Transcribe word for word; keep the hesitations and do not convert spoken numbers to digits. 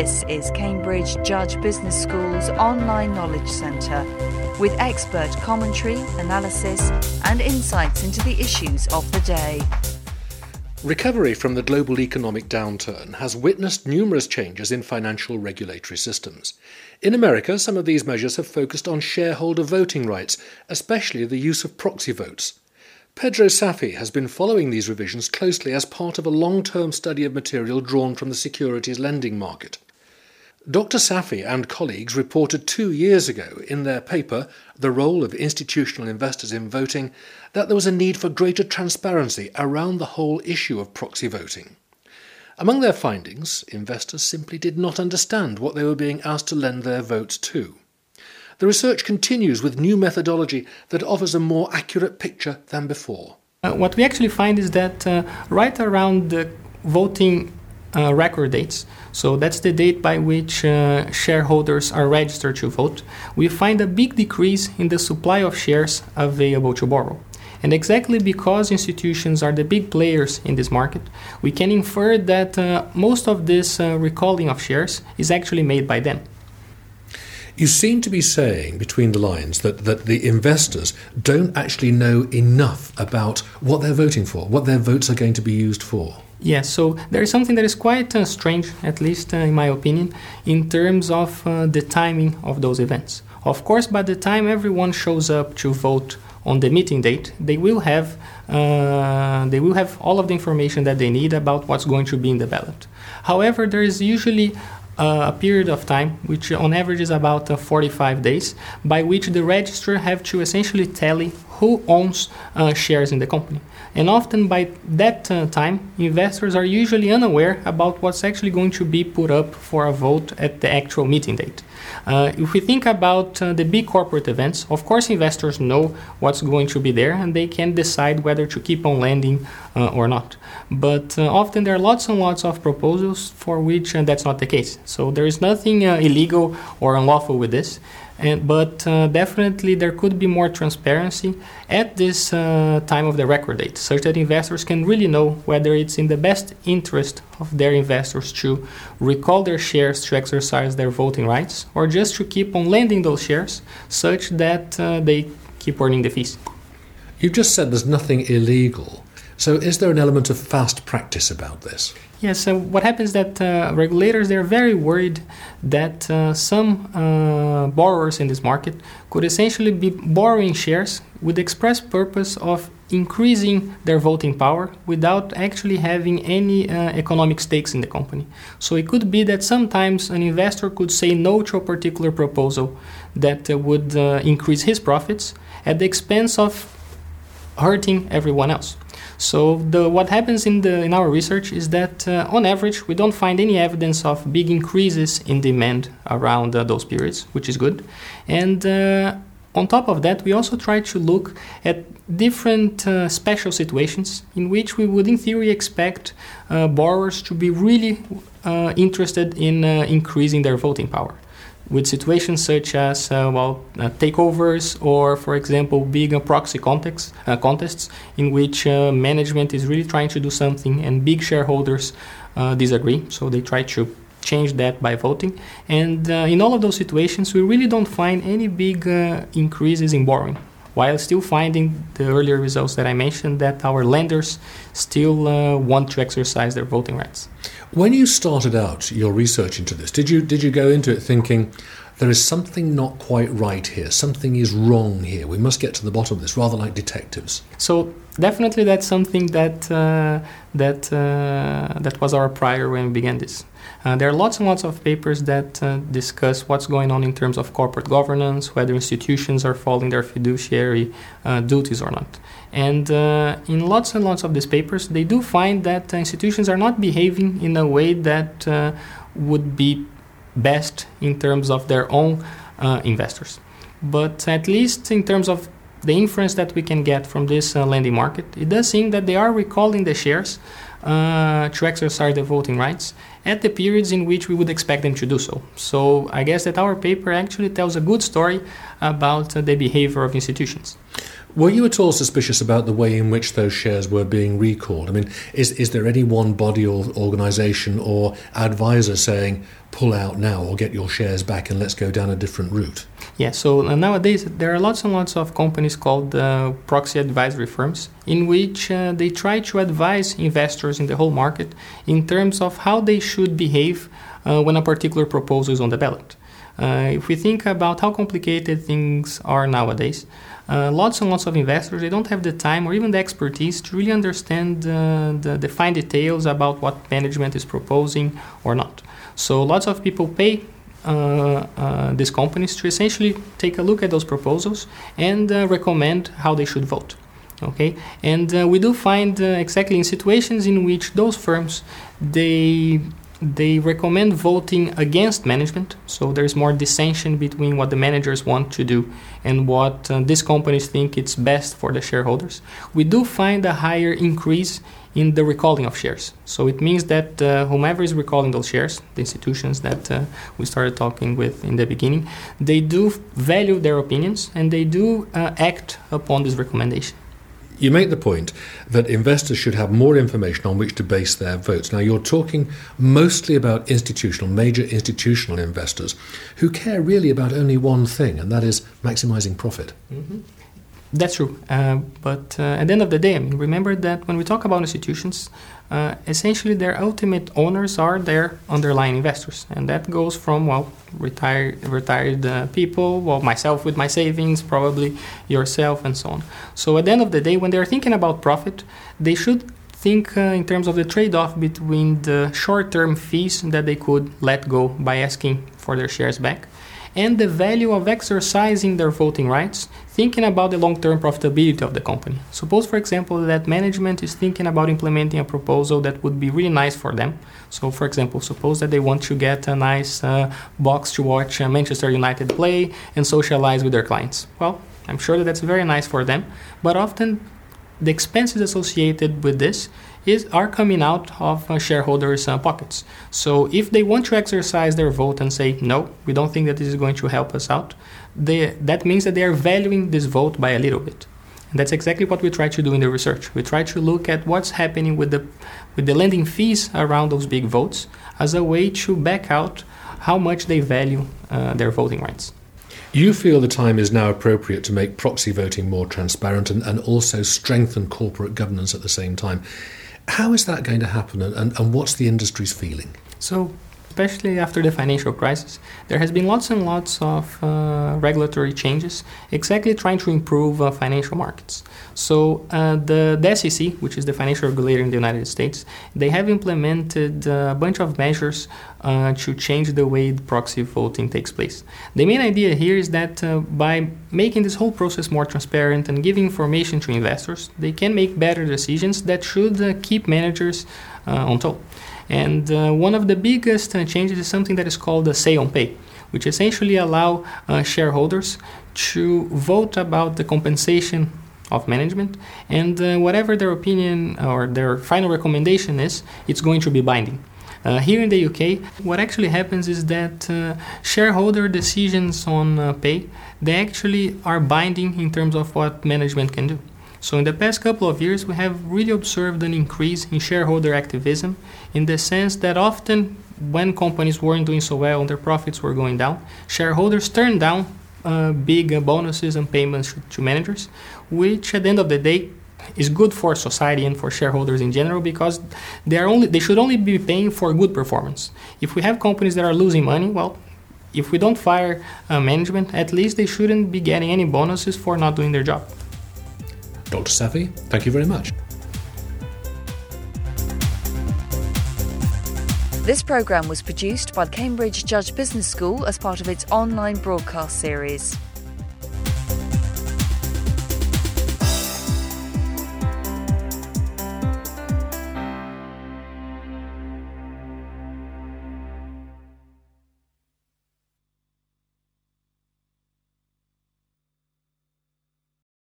This is Cambridge Judge Business School's online knowledge centre, with expert commentary, analysis and insights into the issues of the day. Recovery from the global economic downturn has witnessed numerous changes in financial regulatory systems. In America, some of these measures have focused on shareholder voting rights, especially the use of proxy votes. Pedro Saffi has been following these revisions closely as part of a long-term study of material drawn from the securities lending market. Doctor Saffi and colleagues reported two years ago in their paper, The Role of Institutional Investors in Voting, that there was a need for greater transparency around the whole issue of proxy voting. Among their findings, investors simply did not understand what they were being asked to lend their votes to. The research continues with new methodology that offers a more accurate picture than before. Uh, what we actually find is that uh, right around the voting Uh, record dates, so that's the date by which uh, shareholders are registered to vote, we find a big decrease in the supply of shares available to borrow. And exactly because institutions are the big players in this market, we can infer that uh, most of this uh, recalling of shares is actually made by them. You seem to be saying between the lines that, that the investors don't actually know enough about what they're voting for, what their votes are going to be used for. Yes, so there is something that is quite uh, strange, at least uh, in my opinion, in terms of uh, the timing of those events. Of course, by the time everyone shows up to vote on the meeting date, they will have uh, they will have all of the information that they need about what's going to be in the ballot. However, there is usually Uh, a period of time, which on average is about uh, forty-five days, by which the registrar have to essentially tally who owns uh, shares in the company. And often by that uh, time, investors are usually unaware about what's actually going to be put up for a vote at the actual meeting date. Uh, if we think about uh, the big corporate events, of course investors know what's going to be there and they can decide whether to keep on lending uh, or not. But uh, often there are lots and lots of proposals for which uh, that's not the case. So there is nothing uh, illegal or unlawful with this, and, but uh, definitely there could be more transparency at this uh, time of the record date, such that investors can really know whether it's in the best interest of their investors to recall their shares to exercise their voting rights, or just to keep on lending those shares such that uh, they keep earning the fees. You've just said there's nothing illegal. So is there an element of fast practice about this? Yes, so what happens is that uh, regulators, they're very worried that uh, some uh, borrowers in this market could essentially be borrowing shares with the express purpose of increasing their voting power without actually having any uh, economic stakes in the company. So it could be that sometimes an investor could say no to a particular proposal that uh, would uh, increase his profits at the expense of hurting everyone else. So the, what happens in, the, in our research is that uh, on average we don't find any evidence of big increases in demand around uh, those periods, which is good. And uh, on top of that, we also try to look at different uh, special situations in which we would in theory expect uh, borrowers to be really uh, interested in uh, increasing their voting power, with situations such as uh, well uh, takeovers or, for example, big uh, proxy context, uh, contests in which uh, management is really trying to do something and big shareholders uh, disagree, so they try to change that by voting. And uh, in all of those situations, we really don't find any big uh, increases in borrowing, while still finding the earlier results that I mentioned, that our lenders still uh, want to exercise their voting rights. When you started out your research into this, did you did you go into it thinking there is something not quite right here, something is wrong here, we must get to the bottom of this, rather like detectives? So definitely that's something that uh, that uh, that was our prior when we began this. Uh, there are lots and lots of papers that uh, discuss what's going on in terms of corporate governance, whether institutions are following their fiduciary uh, duties or not. And uh, in lots and lots of these papers, they do find that uh, institutions are not behaving in a way that uh, would be best in terms of their own uh, investors. But at least in terms of the inference that we can get from this uh, lending market, it does seem that they are recalling the shares uh, to exercise their voting rights at the periods in which we would expect them to do so. So I guess that our paper actually tells a good story about uh, the behavior of institutions. Were you at all suspicious about the way in which those shares were being recalled? I mean, is is there any one body or organisation or advisor saying, pull out now or get your shares back and let's go down a different route? Yeah, so uh, nowadays there are lots and lots of companies called uh, proxy advisory firms, in which uh, they try to advise investors in the whole market in terms of how they should behave uh, when a particular proposal is on the ballot. Uh, if we think about how complicated things are nowadays, uh, lots and lots of investors, they don't have the time or even the expertise to really understand uh, the, the fine details about what management is proposing or not. So lots of people pay Uh, uh, these companies to essentially take a look at those proposals and uh, recommend how they should vote. Okay, and uh, we do find uh, exactly in situations in which those firms they they recommend voting against management. So there's more dissension between what the managers want to do and what uh, these companies think it's best for the shareholders. We do find a higher increase in the recalling of shares. So it means that uh, whomever is recalling those shares, the institutions that uh, we started talking with in the beginning, they do value their opinions and they do uh, act upon this recommendation. You make the point that investors should have more information on which to base their votes. Now, you're talking mostly about institutional, major institutional investors who care really about only one thing, and that is maximizing profit. Mm-hmm. That's true, uh, but uh, at the end of the day, I mean, remember that when we talk about institutions, uh, essentially their ultimate owners are their underlying investors, and that goes from, well, retired retired uh, people, well, myself with my savings, probably yourself, and so on. So at the end of the day, when they're thinking about profit, they should think uh, in terms of the trade-off between the short-term fees that they could let go by asking for their shares back, and the value of exercising their voting rights, thinking about the long-term profitability of the company. Suppose, for example, that management is thinking about implementing a proposal that would be really nice for them. So, for example, suppose that they want to get a nice uh, box to watch uh, Manchester United play and socialize with their clients. Well, I'm sure that that's very nice for them, but often the expenses associated with this is are coming out of uh, shareholders' uh, pockets. So if they want to exercise their vote and say, no, we don't think that this is going to help us out, they, that means that they are valuing this vote by a little bit. And that's exactly what we try to do in the research. We try to look at what's happening with the, with the lending fees around those big votes as a way to back out how much they value uh, their voting rights. You feel the time is now appropriate to make proxy voting more transparent and, and also strengthen corporate governance at the same time. How is that going to happen, and, and what's the industry's feeling? So, especially after the financial crisis, there has been lots and lots of uh, regulatory changes, exactly trying to improve uh, financial markets. So, uh, the, the S E C, which is the financial regulator in the United States, they have implemented a bunch of measures uh, to change the way proxy voting takes place. The main idea here is that uh, by making this whole process more transparent and giving information to investors, they can make better decisions that should uh, keep managers uh, on top. And uh, one of the biggest uh, changes is something that is called the say on pay, which essentially allow uh, shareholders to vote about the compensation of management, and uh, whatever their opinion or their final recommendation is, it's going to be binding. Uh, here in the U K, what actually happens is that uh, shareholder decisions on uh, pay, they actually are binding in terms of what management can do. So in the past couple of years, we have really observed an increase in shareholder activism, in the sense that often when companies weren't doing so well and their profits were going down, shareholders turned down uh, big uh, bonuses and payments to managers, which at the end of the day is good for society and for shareholders in general, because they are only they should only be paying for good performance. If we have companies that are losing money, well, if we don't fire uh, management, at least they shouldn't be getting any bonuses for not doing their job. Doctor Saffi, thank you very much. This programme was produced by Cambridge Judge Business School as part of its online broadcast series.